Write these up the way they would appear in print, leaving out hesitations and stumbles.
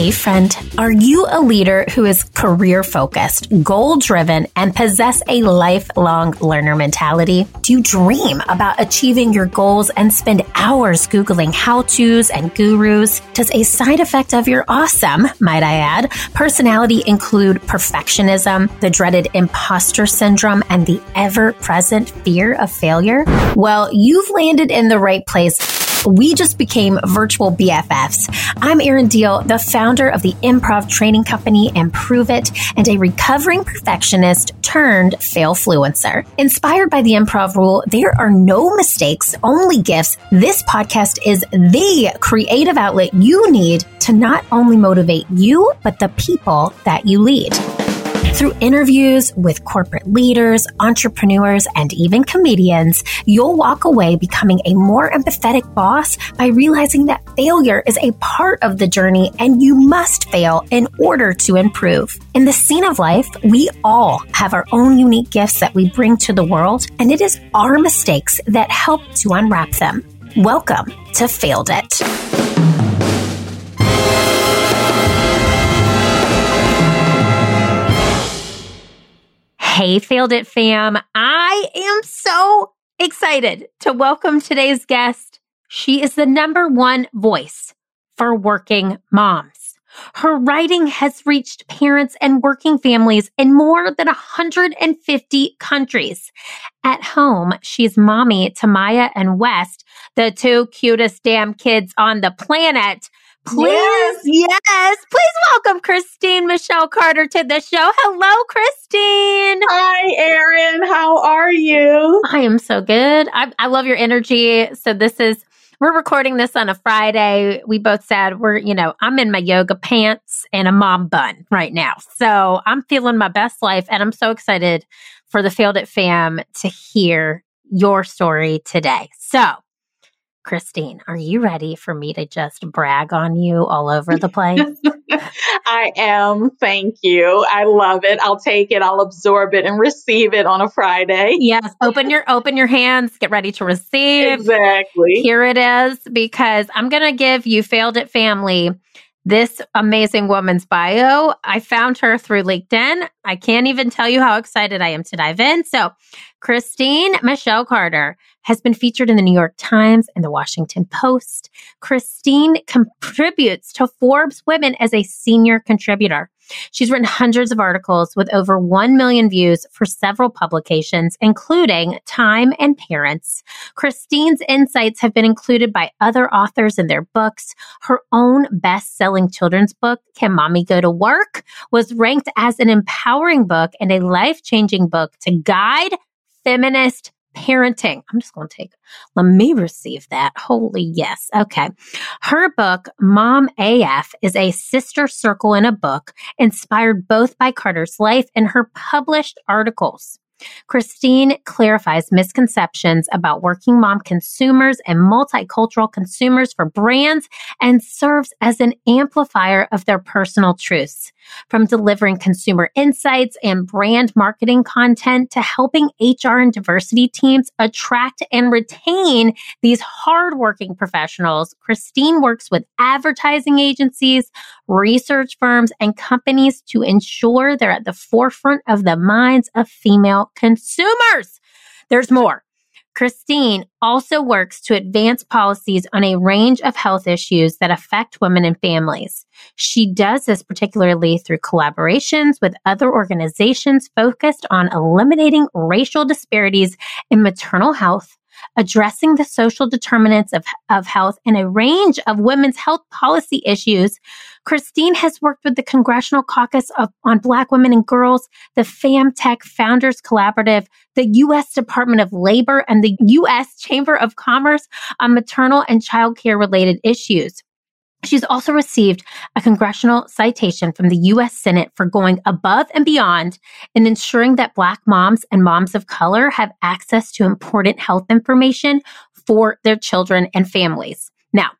Hey friend, are you a leader who is career-focused, goal-driven, and possess a lifelong learner mentality? Do you dream about achieving your goals and spend hours Googling how-tos and gurus? Does a side effect of your awesome, might I add, personality include perfectionism, the dreaded imposter syndrome, and the ever-present fear of failure? Well, you've landed in the right place. We just became virtual BFFs. I'm Erin Deal, the founder of the improv training company Improve It and a recovering perfectionist turned fail-fluencer. Inspired by the improv rule, there are no mistakes, only gifts. This podcast is the creative outlet you need to not only motivate you, but the people that you lead. Through interviews with corporate leaders, entrepreneurs, and even comedians, you'll walk away becoming a more empathetic boss by realizing that failure is a part of the journey and you must fail in order to improve. In the scene of life, we all have our own unique gifts that we bring to the world, and it is our mistakes that help to unwrap them. Welcome to Failed It. Hey, Failed It fam. I am so excited to welcome today's guest. She is the #1 voice for working moms. Her writing has reached parents and working families in more than 150 countries. At home, she's mommy to Maya and West, the two cutest damn kids on the planet. Please welcome Christine Michel Carter to the show. Hello, Christine. Hi, Erin. How are you? I am so good. I love your energy. So we're recording this on a Friday. We both said I'm in my yoga pants and a mom bun right now. So I'm feeling my best life, and I'm so excited for the Failed It fam to hear your story today. So Christine, are you ready for me to just brag on you all over the place? I am. Thank you. I love it. I'll take it. I'll absorb it and receive it on a Friday. Yes. Open your hands. Get ready to receive. Exactly. Here it is, because I'm going to give you Failed It family this amazing woman's bio. I found her through LinkedIn. I can't even tell you how excited I am to dive in. So Christine Michel Carter has been featured in the New York Times and the Washington Post. Christine contributes to ForbesWomen as a senior contributor. She's written hundreds of articles with over 1 million views for several publications, including Time and Parents. Christine's insights have been included by other authors in their books. Her own best-selling children's book, Can Mommy Go to Work?, was ranked as an empowering book and a life-changing book to guide feminist parenting. I'm just going to let me receive that. Holy yes. Okay. Her book, Mom AF, is a sister circle in a book inspired both by Carter's life and her published articles. Christine clarifies misconceptions about working mom consumers and multicultural consumers for brands and serves as an amplifier of their personal truths. From delivering consumer insights and brand marketing content to helping HR and diversity teams attract and retain these hardworking professionals, Christine works with advertising agencies, research firms, and companies to ensure they're at the forefront of the minds of female consumers. There's more. Christine also works to advance policies on a range of health issues that affect women and families. She does this particularly through collaborations with other organizations focused on eliminating racial disparities in maternal health, addressing the social determinants of health, and a range of women's health policy issues. Christine has worked with the Congressional Caucus on Black Women and Girls, the FAMTECH Founders Collaborative, the U.S. Department of Labor, and the U.S. Chamber of Commerce on maternal and childcare-related issues. She's also received a congressional citation from the U.S. Senate for going above and beyond in ensuring that Black moms and moms of color have access to important health information for their children and families. Now,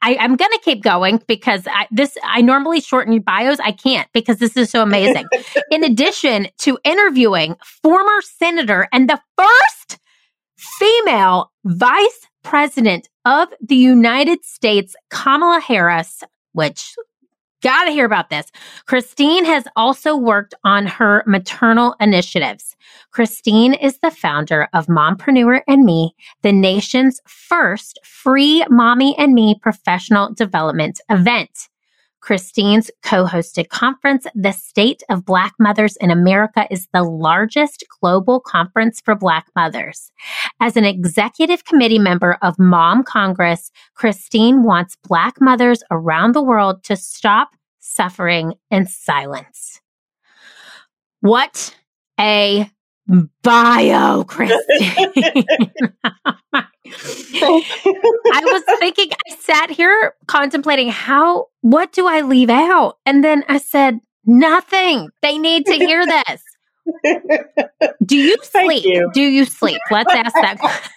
I'm going to keep going because I normally shorten bios. I can't, because this is so amazing. In addition to interviewing former senator and the first female vice president of the United States, Kamala Harris, which gotta hear about this. Christine has also worked on her maternal initiatives. Christine is the founder of Mompreneur and Me, the nation's first free Mommy and Me professional development event. Christine's co-hosted conference, the State of Black Mothers in America, is the largest global conference for Black mothers. As an executive committee member of Mom Congress, Christine wants Black mothers around the world to stop suffering in silence. What a bio, Christine. I was thinking, I sat here contemplating what do I leave out? And then I said, nothing. They need to hear this. Do you sleep? Do you sleep? Let's ask that.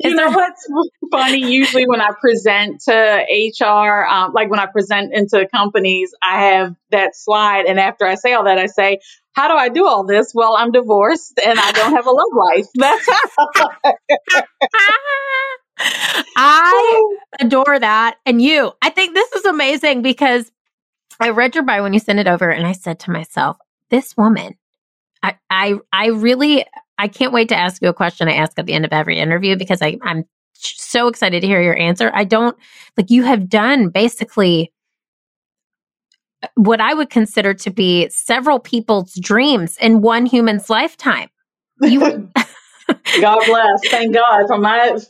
You know what's funny? Usually when I present to HR, like when I present into companies, I have that slide. And after I say all that, I say, how do I do all this? Well, I'm divorced and I don't have a love life. That's how. I adore that. And you, I think this is amazing because I read your bio when you sent it over and I said to myself, this woman, I can't wait to ask you a question I ask at the end of every interview because I'm so excited to hear your answer. You have done basically what I would consider to be several people's dreams in one human's lifetime. God bless. Thank God.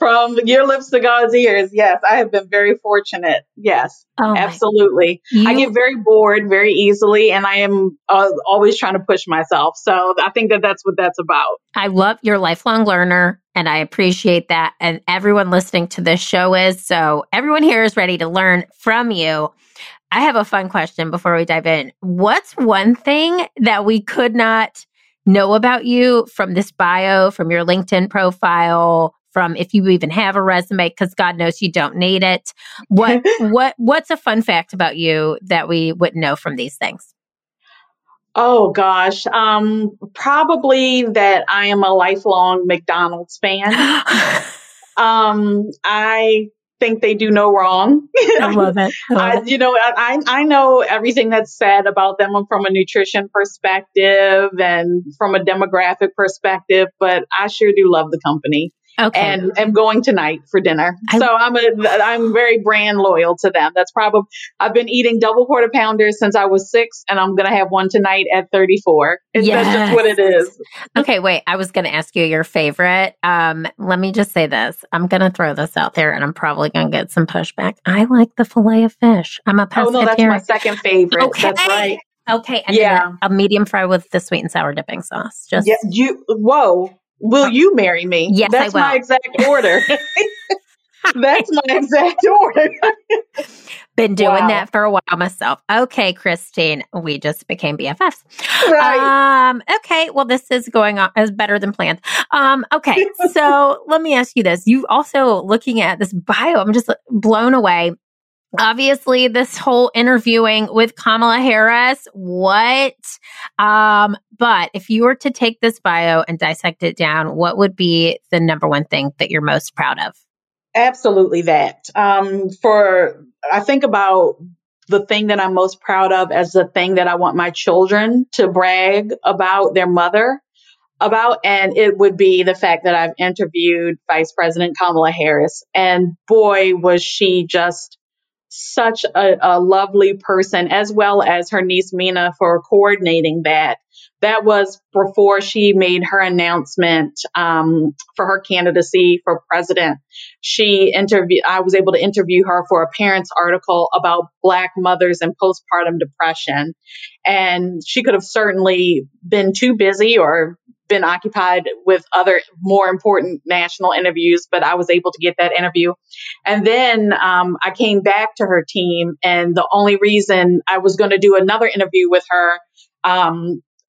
From your lips to God's ears. Yes, I have been very fortunate. Yes, absolutely. I get very bored very easily, and I am always trying to push myself. So I think that that's what that's about. I love your lifelong learner, and I appreciate that. And everyone listening to this show is. So everyone here is ready to learn from you. I have a fun question before we dive in. What's one thing that we could not know about you from this bio, from your LinkedIn profile, from if you even have a resume, because God knows you don't need it. What's a fun fact about you that we wouldn't know from these things? Oh gosh, probably that I am a lifelong McDonald's fan. I think they do no wrong. I love it. I know everything that's said about them from a nutrition perspective and from a demographic perspective, but I sure do love the company. Okay. And I'm going tonight for dinner. I'm very brand loyal to them. I've been eating double quarter pounders since I was 6 and I'm going to have one tonight at 34. That's just what it is. Okay, wait. I was going to ask you your favorite. Let me just say this. I'm going to throw this out there and I'm probably going to get some pushback. I like the filet of fish. I'm a pescatarian. Oh, no, that's my second favorite. Okay. That's right. Okay. And then a medium fry with the sweet and sour dipping sauce. Whoa. Will you marry me? Yes, I will. That's my exact order. That's my exact order. Been doing that for a while myself. Okay, Christine, we just became BFFs. Right. Okay, well, this is going on as better than planned. Okay, so let me ask you this. You also, looking at this bio, I'm just blown away. Obviously, this whole interviewing with Kamala Harris, what? But if you were to take this bio and dissect it down, what would be the number one thing that you're most proud of? Absolutely that. I think about the thing that I'm most proud of as the thing that I want my children to brag about their mother about, and it would be the fact that I've interviewed Vice President Kamala Harris, and boy, was she just such a lovely person, as well as her niece, Mina, for coordinating that. That was before she made her announcement for her candidacy for president. I was able to interview her for a Parents article about Black mothers and postpartum depression. And she could have certainly been too busy or been occupied with other more important national interviews, but I was able to get that interview. And then I came back to her team, and the only reason I was going to do another interview with her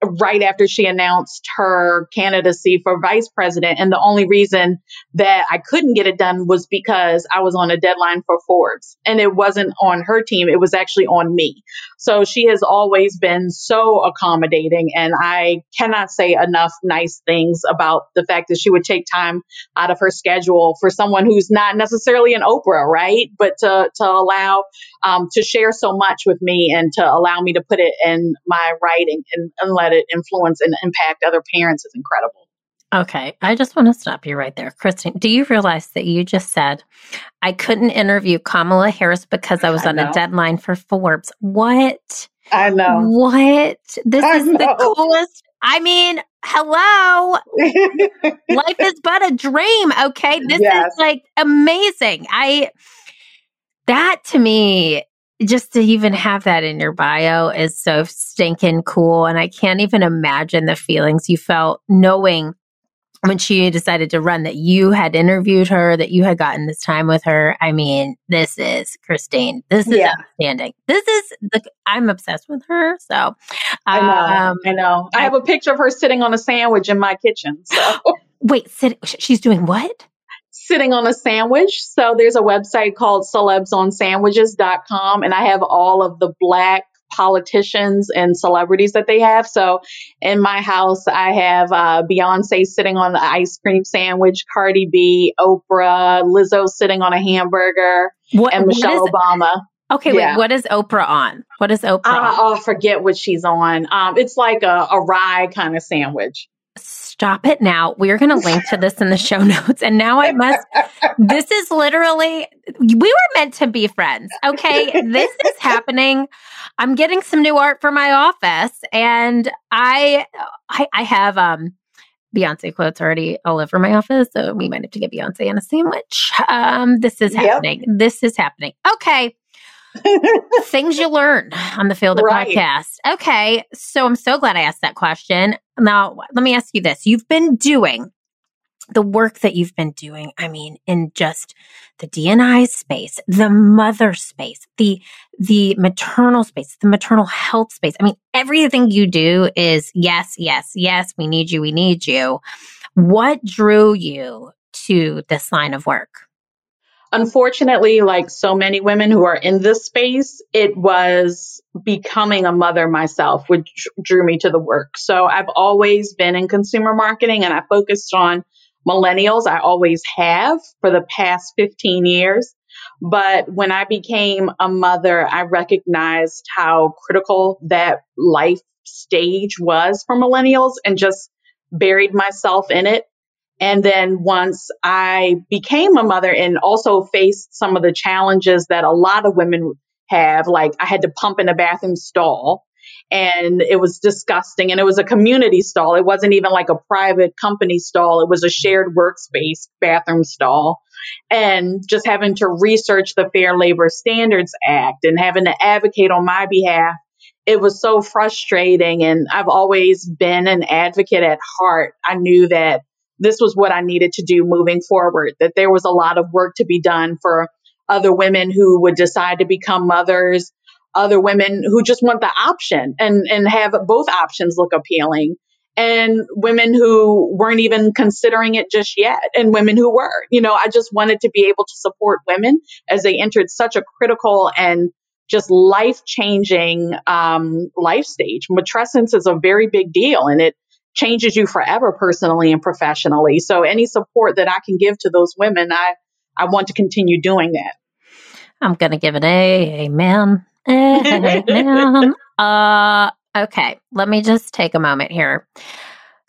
right after she announced her candidacy for vice president. And the only reason that I couldn't get it done was because I was on a deadline for Forbes, and it wasn't on her team. It was actually on me. So she has always been so accommodating, and I cannot say enough nice things about the fact that she would take time out of her schedule for someone who's not necessarily an Oprah, right? But to allow, to share so much with me and to allow me to put it in my writing and let it influence and impact other parents is incredible. Okay. I just want to stop you right there. Christine, do you realize that you just said, I couldn't interview Kamala Harris because I was on a deadline for Forbes? What? I know. What? This is the coolest. I mean, hello. Life is but a dream. Okay. This is like amazing. That to me, just to even have that in your bio is so stinking cool. And I can't even imagine the feelings you felt knowing when she decided to run that you had interviewed her, that you had gotten this time with her. I mean, this is Christine. This is outstanding. I'm obsessed with her. So I know. I have a picture of her sitting on a sandwich in my kitchen. So. Wait, she's doing what? Sitting on a sandwich. So there's a website called celebsonsandwiches.com, and I have all of the Black politicians and celebrities that they have. So in my house, I have Beyonce sitting on the ice cream sandwich, Cardi B, Oprah, Lizzo sitting on a hamburger, and Michelle Obama. Okay, wait, what is Oprah on? What is Oprah on? I forget what she's on. It's like a rye kind of sandwich. Stop it now. We're going to link to this in the show notes. And now I must, this is literally, we were meant to be friends. Okay. This is happening. I'm getting some new art for my office, and I have, Beyonce quotes already all over my office. So we might have to get Beyonce on a sandwich. This is happening. Yep. This is happening. Okay. Things you learn on the field of podcast. Okay. So I'm so glad I asked that question. Now, let me ask you this. You've been doing the work that you've been doing, I mean, in just the D&I space, the mother space, the maternal space, the maternal health space. I mean, everything you do is yes, yes, yes, we need you, we need you. What drew you to this line of work? Unfortunately, like so many women who are in this space, it was becoming a mother myself, which drew me to the work. So I've always been in consumer marketing, and I focused on millennials. I always have for the past 15 years. But when I became a mother, I recognized how critical that life stage was for millennials and just buried myself in it. And then once I became a mother and also faced some of the challenges that a lot of women have, like I had to pump in a bathroom stall, and it was disgusting. And it was a community stall. It wasn't even like a private company stall. It was a shared workspace bathroom stall, and just having to research the Fair Labor Standards Act and having to advocate on my behalf. It was so frustrating. And I've always been an advocate at heart. I knew that this was what I needed to do moving forward, that there was a lot of work to be done for other women who would decide to become mothers, other women who just want the option and have both options look appealing, and women who weren't even considering it just yet, and women who were. You know, I just wanted to be able to support women as they entered such a critical and just life-changing life stage. Matrescence is a very big deal, and it changes you forever personally and professionally. So any support that I can give to those women, I want to continue doing that. I'm going to give it amen. Amen. Okay. Let me just take a moment here.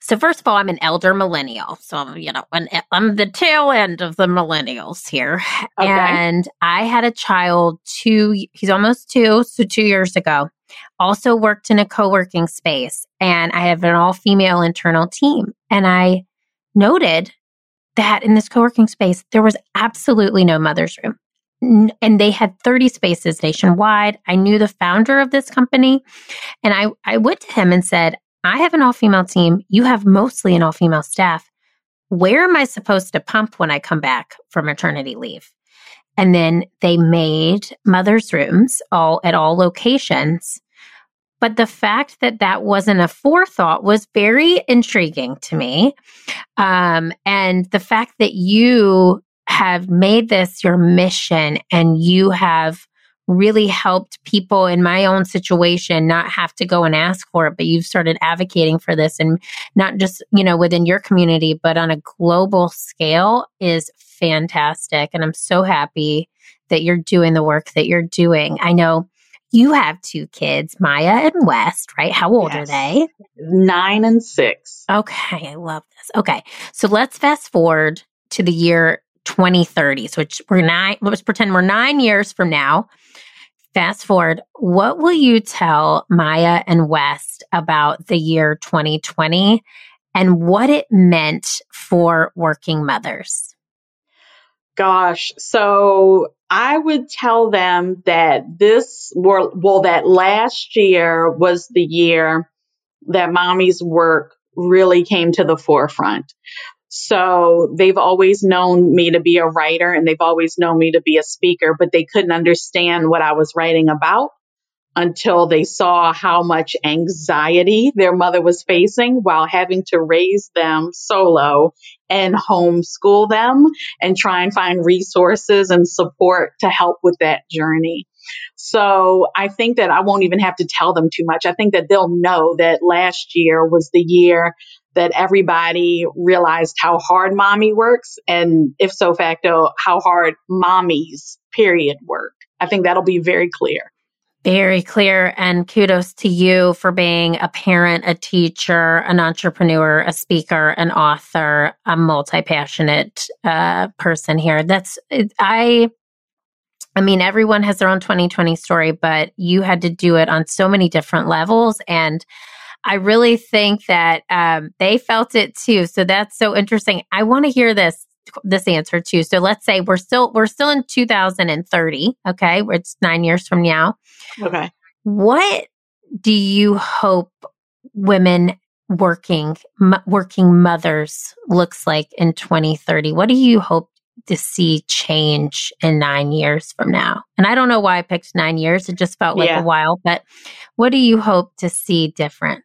So first of all, I'm an elder millennial. So, you know, I'm the tail end of the millennials here. Okay. And I had a child he's almost two, so 2 years ago. Also worked in a co-working space, and I have an all-female internal team. And I noted that in this co-working space, there was absolutely no mother's room. And they had 30 spaces nationwide. I knew the founder of this company, and I went to him and said, I have an all-female team. You have mostly an all-female staff. Where am I supposed to pump when I come back from maternity leave? And then they made mother's rooms all at all locations But the fact that that wasn't a forethought was very intriguing to me. And the fact that you have made this your mission and you have really helped people in my own situation not have to go and ask for it, but you've started advocating for this, and not just, you know, within your community, but on a global scale, is fantastic. And I'm so happy that you're doing the work that you're doing. I know you have two kids, Maya and West, right? How old are they? 9 and 6. Okay. I love this. Okay. So let's fast forward to the year 2030, which we're 9, let's pretend we're 9 years from now. Fast forward, what will you tell Maya and West about the year 2020 and what it meant for working mothers? Gosh, so I would tell them that that last year was the year that mommy's work really came to the forefront. So they've always known me to be a writer and they've always known me to be a speaker, but they couldn't understand what I was writing about until they saw how much anxiety their mother was facing while having to raise them solo and homeschool them and try and find resources and support to help with that journey. So I think that I won't even have to tell them too much. I think that they'll know that last year was the year that everybody realized how hard mommy works, and ipso facto, how hard mommies, period, work. I think that'll be very clear. Very clear. And kudos to you for being a parent, a teacher, an entrepreneur, a speaker, an author, a multi-passionate person here. I mean, everyone has their own 2020 story, but you had to do it on so many different levels. And I really think that they felt it too. So that's so interesting. I want to hear this answer too. So let's say we're still in 2030. Okay. It's 9 years from now. Okay. What do you hope women working mothers looks like in 2030? What do you hope to see change in 9 years from now? And I don't know why I picked 9 years. It just felt like a while, but what do you hope to see different?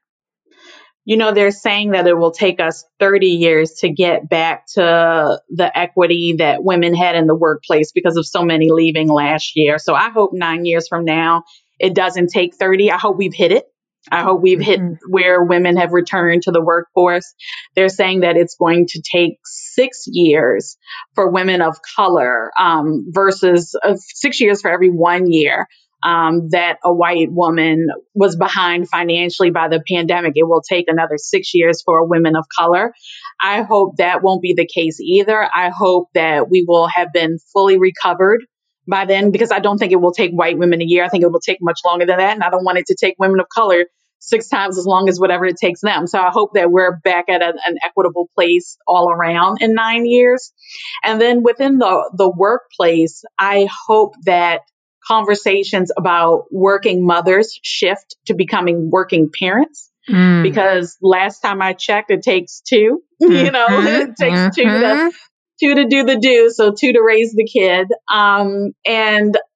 You know, they're saying that it will take us 30 years to get back to the equity that women had in the workplace because of so many leaving last year. So I hope 9 years from now, it doesn't take 30. I hope we've hit it. I hope we've hit where women have returned to the workforce. They're saying that it's going to take 6 years for women of color versus 6 years for every 1 year that a white woman was behind financially by the pandemic. It will take another 6 years for women of color. I hope that won't be the case either. I hope that we will have been fully recovered by then, because I don't think it will take white women a year. I think it will take much longer than that. And I don't want it to take women of color 6 times as long as whatever it takes them. So I hope that we're back at an equitable place all around in 9 years. And then within the workplace, I hope that conversations about working mothers shift to becoming working parents. Because last time I checked, it takes two, you know, it takes two to do the do, so two to raise the kid,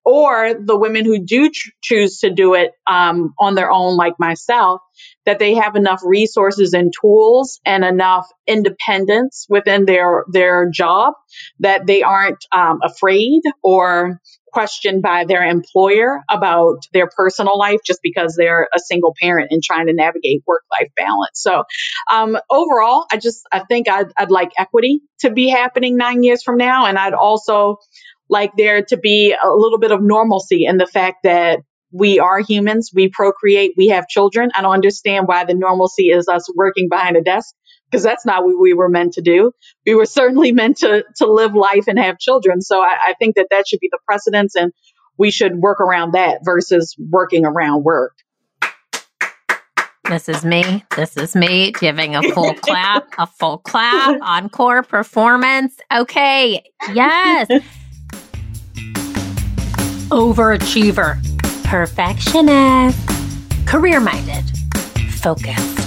or the women who do choose to do it on their own, like myself, that they have enough resources and tools and enough independence within their job that they aren't afraid or questioned by their employer about their personal life just because they're a single parent and trying to navigate work-life balance. So overall, I think I'd like equity to be happening 9 years from now. And I'd also like there to be a little bit of normalcy in the fact that we are humans, we procreate, we have children. I don't understand why the normalcy is us working behind a desk, because that's not what we were meant to do. We were certainly meant to live life and have children. So I think that should be the precedence, and we should work around that versus working around work. This is me giving a full clap, encore performance. Okay, yes. Overachiever, perfectionist, career-minded, focused.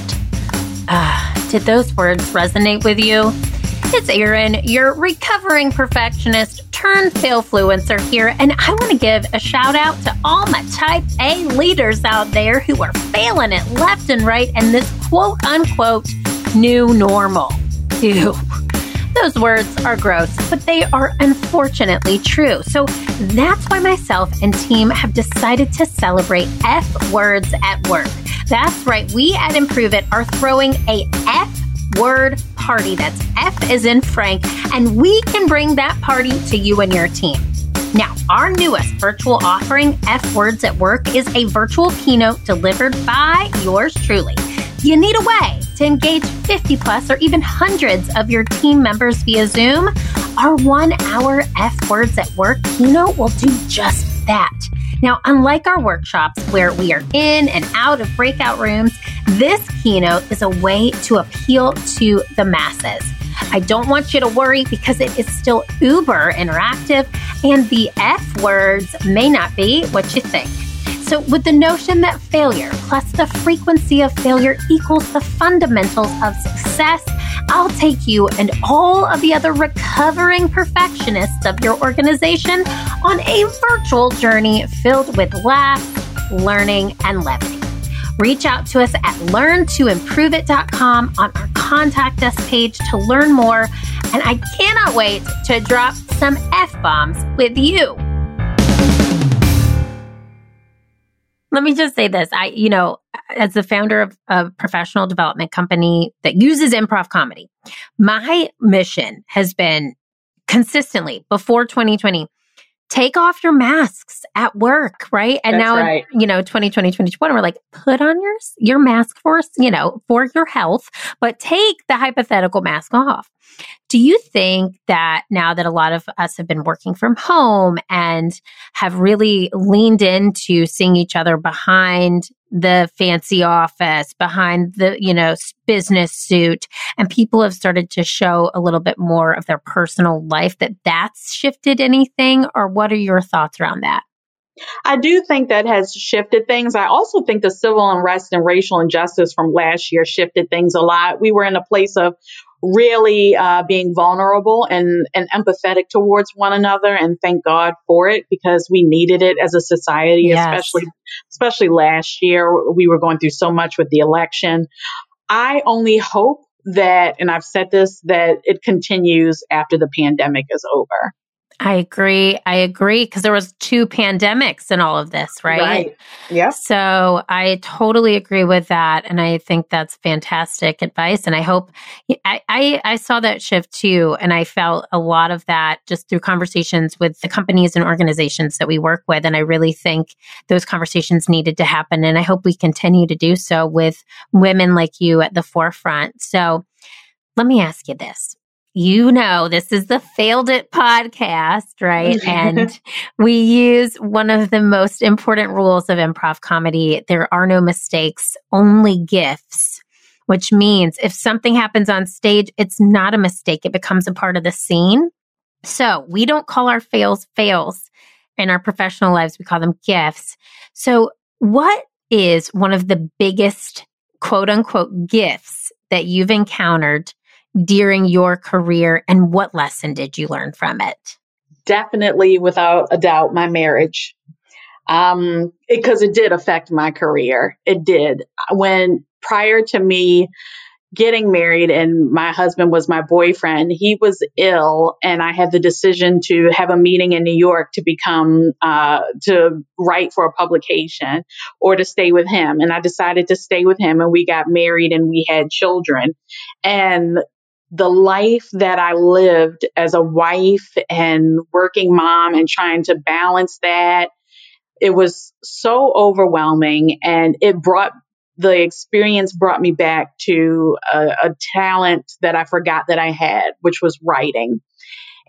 Did those words resonate with you? It's Erin, your recovering perfectionist returned Failfluencer here, and I want to give a shout out to all my type A leaders out there who are failing it left and right in this quote unquote new normal. Ew. Those words are gross, but they are unfortunately true. So that's why myself and team have decided to celebrate F Words at Work. That's right. We at Improve It are throwing a F Word party. That's F as in Frank. And we can bring that party to you and your team. Now, our newest virtual offering, F Words at Work, is a virtual keynote delivered by yours truly. You need a way to engage 50 plus or even hundreds of your team members via Zoom. Our 1 hour F Words at Work keynote will do just that. Now, unlike our workshops where we are in and out of breakout rooms, this keynote is a way to appeal to the masses. I don't want you to worry because it is still uber interactive and the F words may not be what you think. So with the notion that failure plus the frequency of failure equals the fundamentals of success, I'll take you and all of the other recovering perfectionists of your organization on a virtual journey filled with laughs, learning, and levity. Reach out to us at learntoimproveit.com on our Contact Us page to learn more. And I cannot wait to drop some F-bombs with you. Let me just say this. I as the founder of a professional development company that uses improv comedy, my mission has been consistently before 2020, take off your masks at work, right? And That's right. 2020, 2021, we're like, put on your mask for your health, but take the hypothetical mask off. Do you think that now that a lot of us have been working from home and have really leaned into seeing each other behind the fancy office, behind the, business suit, and people have started to show a little bit more of their personal life, that's shifted anything? Or what are your thoughts around that? I do think that has shifted things. I also think the civil unrest and racial injustice from last year shifted things a lot. We were in a place of really being vulnerable and empathetic towards one another. And thank God for it, because we needed it as a society, yes. especially last year. We were going through so much with the election. I only hope that, and I've said this, that it continues after the pandemic is over. I agree. Because there was 2 pandemics in all of this, right? Right. Yeah. So I totally agree with that. And I think that's fantastic advice. And I hope I saw that shift too. And I felt a lot of that just through conversations with the companies and organizations that we work with. And I really think those conversations needed to happen. And I hope we continue to do so with women like you at the forefront. So let me ask you this. This is the Failed It podcast, right? And we use one of the most important rules of improv comedy. There are no mistakes, only gifts, which means if something happens on stage, it's not a mistake. It becomes a part of the scene. So we don't call our fails in our professional lives. We call them gifts. So what is one of the biggest quote unquote gifts that you've encountered during your career, and what lesson did you learn from it? Definitely, without a doubt, my marriage. Because it did affect my career. It did. When prior to me getting married and my husband was my boyfriend, he was ill, and I had the decision to have a meeting in New York to become, to write for a publication or to stay with him. And I decided to stay with him, and we got married and we had children. And the life that I lived as a wife and working mom and trying to balance that, it was so overwhelming. And the experience brought me back to a talent that I forgot that I had, which was writing.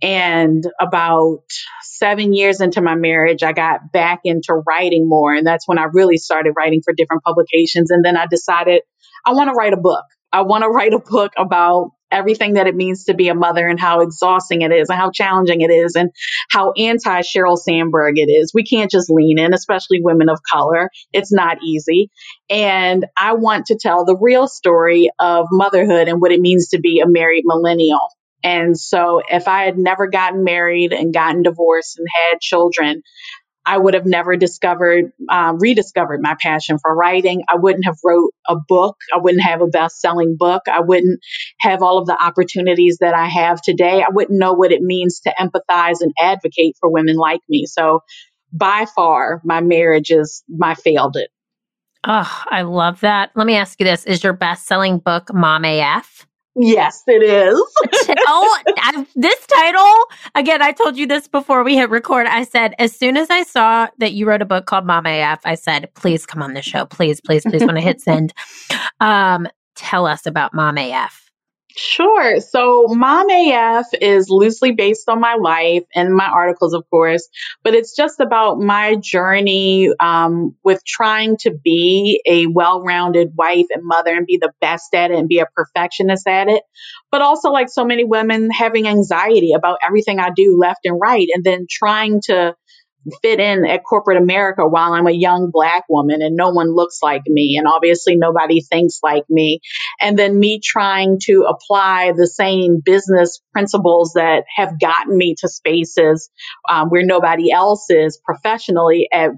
And about 7 years into my marriage, I got back into writing more. And that's when I really started writing for different publications. And then I decided I want to write a book. I want to write a book about everything that it means to be a mother and how exhausting it is and how challenging it is and how anti-Sheryl Sandberg it is. We can't just lean in, especially women of color. It's not easy. And I want to tell the real story of motherhood and what it means to be a married millennial. And so if I had never gotten married and gotten divorced and had children, I would have never rediscovered my passion for writing. I wouldn't have wrote a book. I wouldn't have a best-selling book. I wouldn't have all of the opportunities that I have today. I wouldn't know what it means to empathize and advocate for women like me. So by far, my marriage is my failed it. Oh, I love that. Let me ask you this. Is your best-selling book Mom AF? Yes, it is. This title, again, I told you this before we hit record. I said, as soon as I saw that you wrote a book called Mom AF, I said, please come on the show. Please, please, please, when I hit send. Tell us about Mom AF. Sure. So Mom AF is loosely based on my life and my articles, of course, but it's just about my journey with trying to be a well-rounded wife and mother and be the best at it and be a perfectionist at it. But also, like so many women, having anxiety about everything I do left and right, and then trying to fit in at corporate America while I'm a young Black woman and no one looks like me. And obviously nobody thinks like me. And then me trying to apply the same business principles that have gotten me to spaces where nobody else is professionally at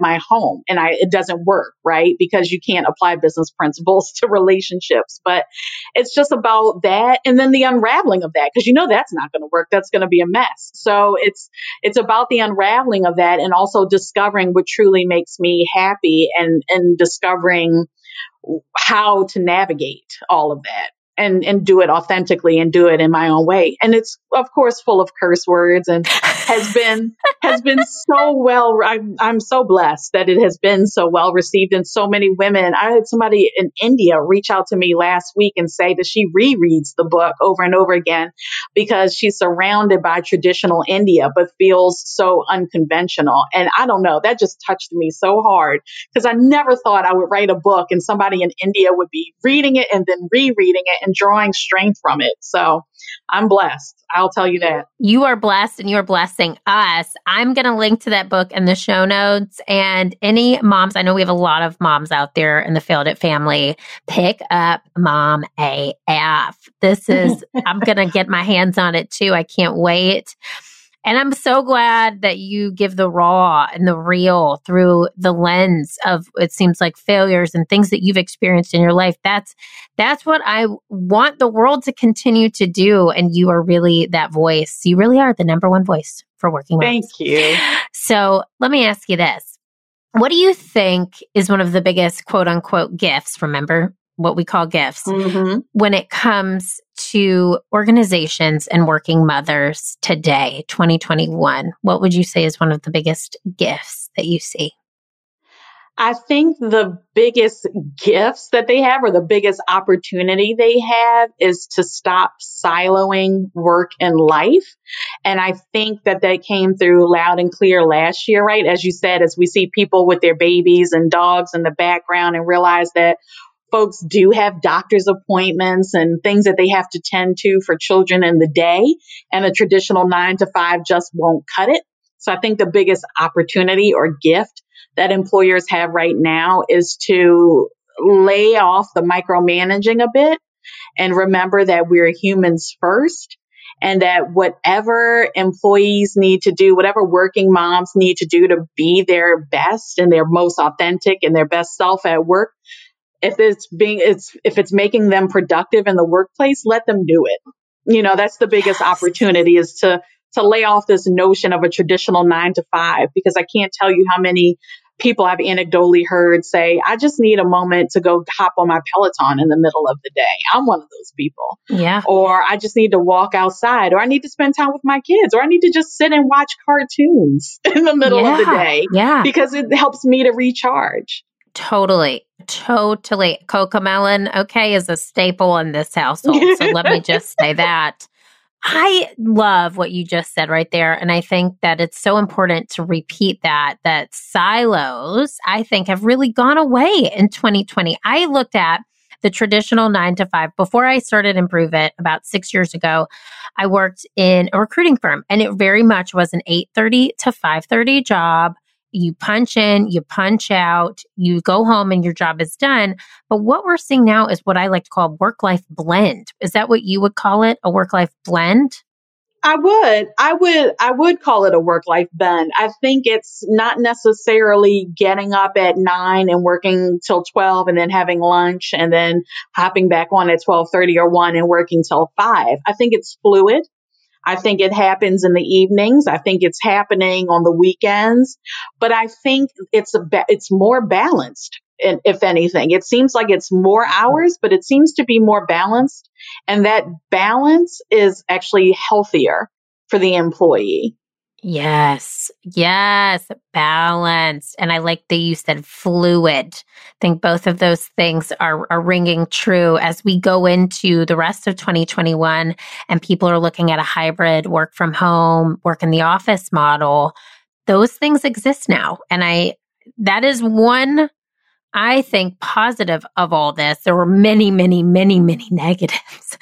my home. And it doesn't work, right? Because you can't apply business principles to relationships. But it's just about that. And then the unraveling of that, because you know that's not going to work. That's going to be a mess. So it's about the unraveling of that, and also discovering what truly makes me happy, and discovering how to navigate all of that and do it authentically and do it in my own way. And it's, of course, full of curse words and has been so well, I'm so blessed that it has been so well received. And so many women, I had somebody in India reach out to me last week and say that she rereads the book over and over again because she's surrounded by traditional India, but feels so unconventional. And I don't know, that just touched me so hard because I never thought I would write a book and somebody in India would be reading it and then rereading it and drawing strength from it. So I'm blessed. I'll tell you that. You are blessed and you're blessing us. I'm going to link to that book in the show notes. And any moms, I know we have a lot of moms out there in the Failed It family, pick up Mom AF. This is, I'm going to get my hands on it too. I can't wait. And I'm so glad that you give the raw and the real through the lens of, it seems like, failures and things that you've experienced in your life. That's what I want the world to continue to do. And you are really that voice. You really are the number one voice for working moms. Thank you. So let me ask you this. What do you think is one of the biggest quote unquote gifts, remember what we call gifts, when it comes to organizations and working mothers today, 2021, what would you say is one of the biggest gifts that you see? I think the biggest gifts that they have, or the biggest opportunity they have, is to stop siloing work and life. And I think that came through loud and clear last year, right? As you said, as we see people with their babies and dogs in the background and realize that folks do have doctor's appointments and things that they have to tend to for children in the day, and a traditional 9-to-5 just won't cut it. So I think the biggest opportunity or gift that employers have right now is to lay off the micromanaging a bit and remember that we're humans first, and that whatever employees need to do, whatever working moms need to do to be their best and their most authentic and their best self at work, if it's making them productive in the workplace, let them do it. You know, that's the biggest opportunity, is to lay off this notion of a traditional 9-to-5, because I can't tell you how many people I've anecdotally heard say, I just need a moment to go hop on my Peloton in the middle of the day. I'm one of those people. Yeah. Or I just need to walk outside, or I need to spend time with my kids, or I need to just sit and watch cartoons in the middle of the day because it helps me to recharge. Totally. Cocomelon, okay, is a staple in this household. So let me just say that. I love what you just said right there. And I think that it's so important to repeat that silos, I think, have really gone away in 2020. I looked at the traditional 9-to-5 before I started Improve It about 6 years ago. I worked in a recruiting firm, and it very much was an 8:30 to 5:30 job. you punch in, you punch out, you go home and your job is done. But what we're seeing now is what I like to call work-life blend. Is that what you would call it? A work-life blend? I would call it a work-life blend. I think it's not necessarily getting up at 9 and working till 12 and then having lunch and then hopping back on at 12:30 or 1 and working till 5. I think it's fluid. I think it happens in the evenings. I think it's happening on the weekends, but I think it's more balanced. If anything, it seems like it's more hours, but it seems to be more balanced. And that balance is actually healthier for the employee. Yes. Yes. Balanced. And I like that you said fluid. I think both of those things are ringing true as we go into the rest of 2021 and people are looking at a hybrid work from home, work in the office model. Those things exist now. And that is one, I think, positive of all this. There were many, many, many, many negatives.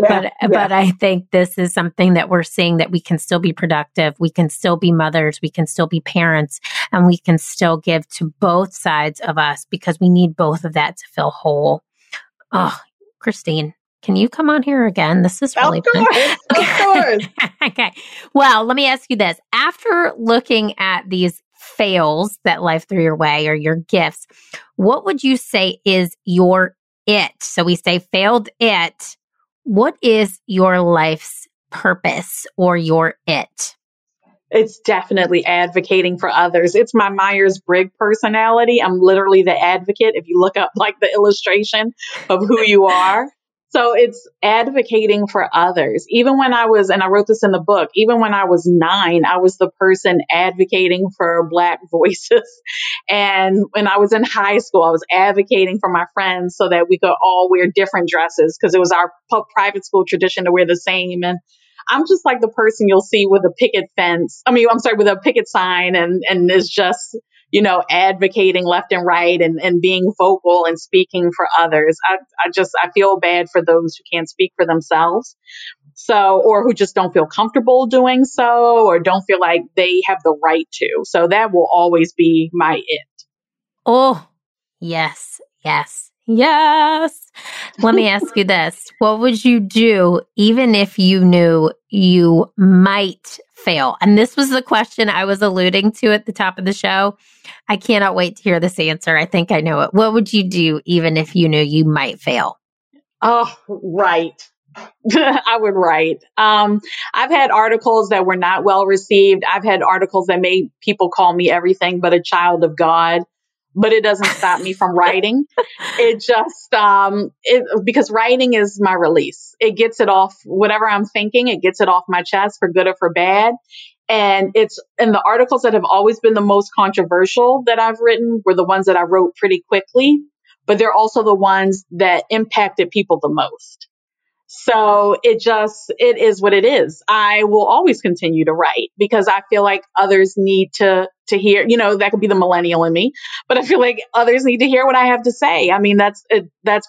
But I think this is something that we're seeing, that we can still be productive, we can still be mothers, we can still be parents, and we can still give to both sides of us because we need both of that to feel whole. Oh, Christine, can you come on here again? This is really fun. Of course. Okay. Well, let me ask you this. After looking at these fails that life threw your way or your gifts, what would you say is your it? So we say failed it. What is your life's purpose or your it? It's definitely advocating for others. It's my Myers-Briggs personality. I'm literally the advocate. If you look up like the illustration of who you are. So it's advocating for others. Even when I was, and I wrote this in the book, even when I was 9, I was the person advocating for Black voices. And when I was in high school, I was advocating for my friends so that we could all wear different dresses because it was our private school tradition to wear the same. And I'm just like the person you'll see with a picket fence. With a picket sign and is just, advocating left and right and being vocal and speaking for others. I feel bad for those who can't speak for themselves. So, or who just don't feel comfortable doing so, or don't feel like they have the right to. So that will always be my it. Oh, yes, yes, yes. Let me ask you this. What would you do even if you knew you might fail? And this was the question I was alluding to at the top of the show. I cannot wait to hear this answer. I think I know it. What would you do even if you knew you might fail? Oh, right. I would write. I've had articles that were not well received. I've had articles that made people call me everything but a child of God. But it doesn't stop me from writing. It just, because writing is my release. It gets it off, whatever I'm thinking, it gets it off my chest for good or for bad. And the articles that have always been the most controversial that I've written were the ones that I wrote pretty quickly, but they're also the ones that impacted people the most. So it is what it is. I will always continue to write because I feel like others need to hear, that could be the millennial in me, but I feel like others need to hear what I have to say. I mean, that's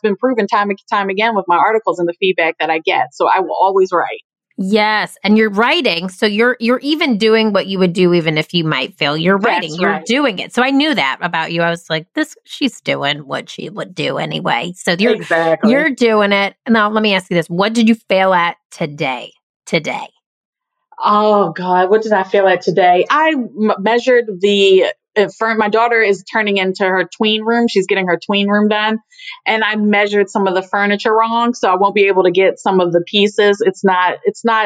been proven time and time again with my articles and the feedback that I get. So I will always write. Yes. And you're writing. So you're even doing what you would do even if you might fail. You're writing. Right. You're doing it. So I knew that about you. I was like, she's doing what she would do anyway. So you're doing it. Now, let me ask you this. What did you fail at today? Oh, God. What did I fail at today? I measured my daughter is turning into her tween room. She's getting her tween room done. And I measured some of the furniture wrong. So I won't be able to get some of the pieces. It's not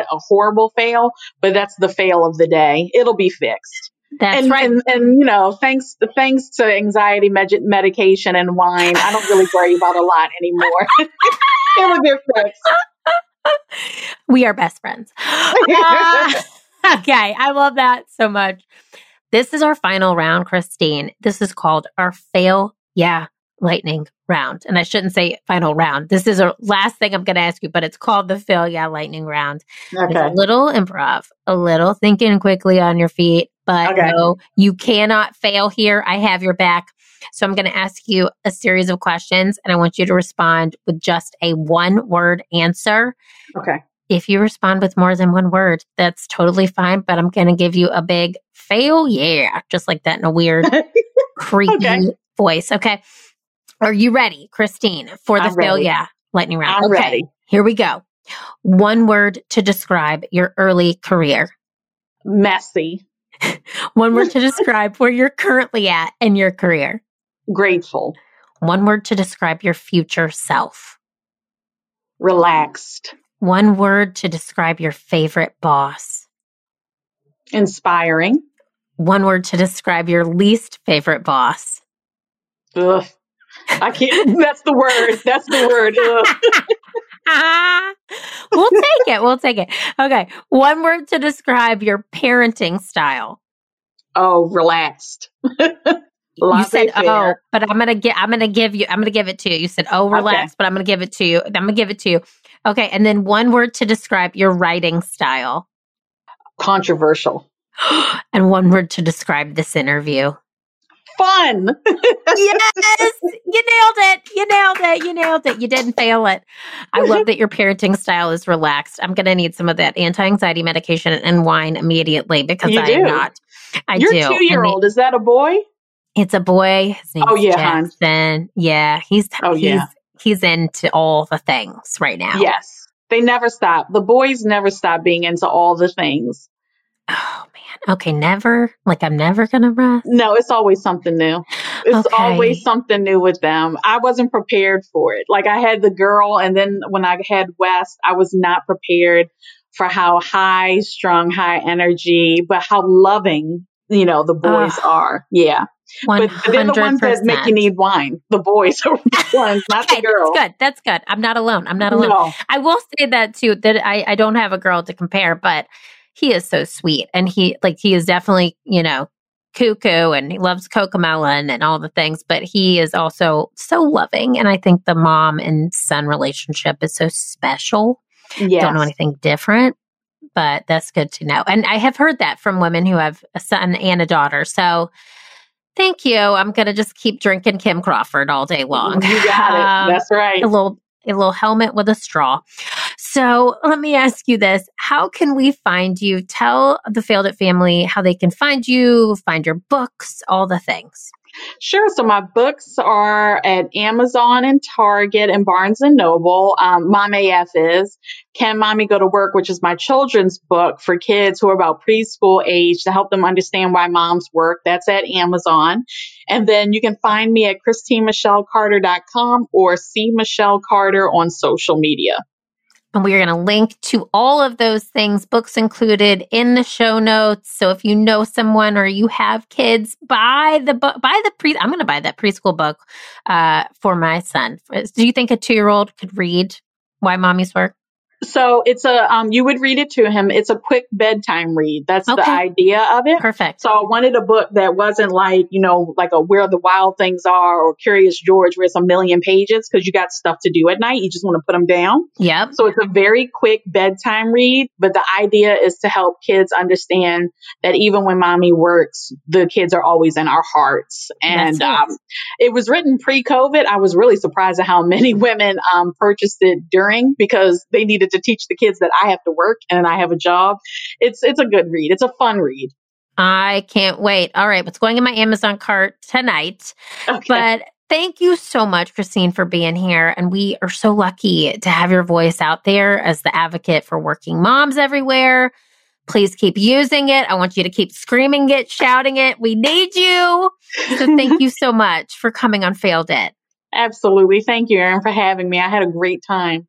a horrible fail, but that's the fail of the day. It'll be fixed. That's right. And thanks to anxiety medication and wine, I don't really worry about a lot anymore. It'll get fixed. We are best friends. Okay. I love that so much. This is our final round, Christine. This is called our fail yeah lightning round. And I shouldn't say final round. This is our last thing I'm going to ask you, but it's called the fail yeah lightning round. Okay. It's a little improv, a little thinking quickly on your feet, but No, you cannot fail here. I have your back. So I'm going to ask you a series of questions and I want you to respond with just a one-word answer. Okay. If you respond with more than one word, that's totally fine, but I'm going to give you a big fail. Yeah. Just like that in a weird, creepy voice. Okay. Are you ready, Christine, for the fail? Yeah. Lightning round. I'm ready. Here we go. One word to describe your early career. Messy. One word to describe where you're currently at in your career. Grateful. One word to describe your future self. Relaxed. One word to describe your favorite boss. Inspiring. One word to describe your least favorite boss. Ugh. I can't. That's the word. That's the word. Ugh. We'll take it. We'll take it. Okay. One word to describe your parenting style. Oh, relaxed. You said, oh, but I'm going to give it to you. You said, oh, relaxed, but I'm going to give it to you. Okay. And then one word to describe your writing style. Controversial. And one word to describe this interview. Fun. Yes. You nailed it. You didn't fail it. I love that your parenting style is relaxed. I'm going to need some of that anti-anxiety medication and wine immediately because I am not. Your 2-year-old, is that a boy? It's a boy. His name is Jackson. Yeah. He's into all the things right now. Yes. They never stop. The boys never stop being into all the things. Oh, man. Okay. Never. Like, I'm never going to rest. No, it's always something new. It's always something new with them. I wasn't prepared for it. Like, I had the girl, and then when I had West, I was not prepared for how high, strong, high energy, but how loving, you know, the boys are. Yeah. 100%. But they're the ones that make you need wine. The boys are the ones, not the girls. That's good. I'm not alone. No. I will say that, too, that I don't have a girl to compare, but he is so sweet, and he is definitely, you know, cuckoo, and he loves Cocomelon and all the things, but he is also so loving. And I think the mom and son relationship is so special. Yes. Don't know anything different, but that's good to know. And I have heard that from women who have a son and a daughter. So thank you. I'm going to just keep drinking Kim Crawford all day long. You got it. That's right. A little helmet with a straw. So let me ask you this. How can we find you? Tell the Failed It family how they can find you, find your books, all the things. Sure. So my books are at Amazon and Target and Barnes and Noble. Mom AF is. Can Mommy Go to Work?, which is my children's book for kids who are about preschool age to help them understand why moms work. That's at Amazon. And then you can find me at ChristineMichelCarter.com or cmichelcarter on social media. And we are going to link to all of those things, books included, in the show notes. So if you know someone or you have kids, buy the book. I'm going to buy that preschool book for my son. Do you think a 2-year-old could read Why Mommies Work? So it's you would read it to him. It's a quick bedtime read. That's the idea of it. Perfect. So I wanted a book that wasn't like, you know, like a Where the Wild Things Are or Curious George, where it's 1,000,000 pages because you got stuff to do at night. You just want to put them down. Yep. So it's a very quick bedtime read. But the idea is to help kids understand that even when mommy works, the kids are always in our hearts. And it was written pre-COVID. I was really surprised at how many women purchased it during, because they needed to teach the kids that I have to work and I have a job. It's a good read. It's a fun read. I can't wait. All right. What's going in my Amazon cart tonight? Okay. But thank you so much, Christine, for being here. And we are so lucky to have your voice out there as the advocate for working moms everywhere. Please keep using it. I want you to keep screaming it, shouting it. We need you. So thank you so much for coming on Failed It. Absolutely. Thank you, Erin, for having me. I had a great time.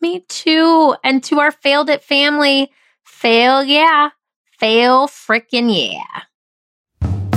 Me too. And to our Failed It family, fail yeah. Fail frickin' yeah.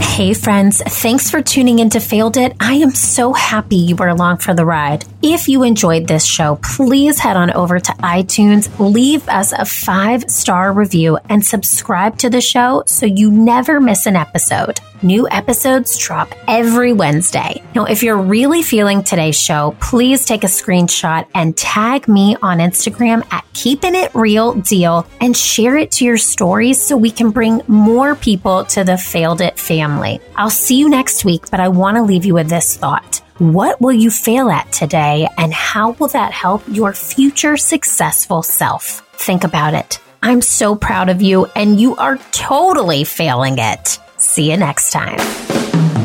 Hey friends, thanks for tuning into Failed It. I am so happy you were along for the ride. If you enjoyed this show, please head on over to iTunes, leave us a 5-star review, and subscribe to the show so you never miss an episode. New episodes drop every Wednesday. Now, if you're really feeling today's show, please take a screenshot and tag me on Instagram at KeepingItRealDeal and share it to your stories so we can bring more people to the Failed It family. I'll see you next week, but I want to leave you with this thought. What will you fail at today, and how will that help your future successful self? Think about it. I'm so proud of you, and you are totally failing it. See you next time.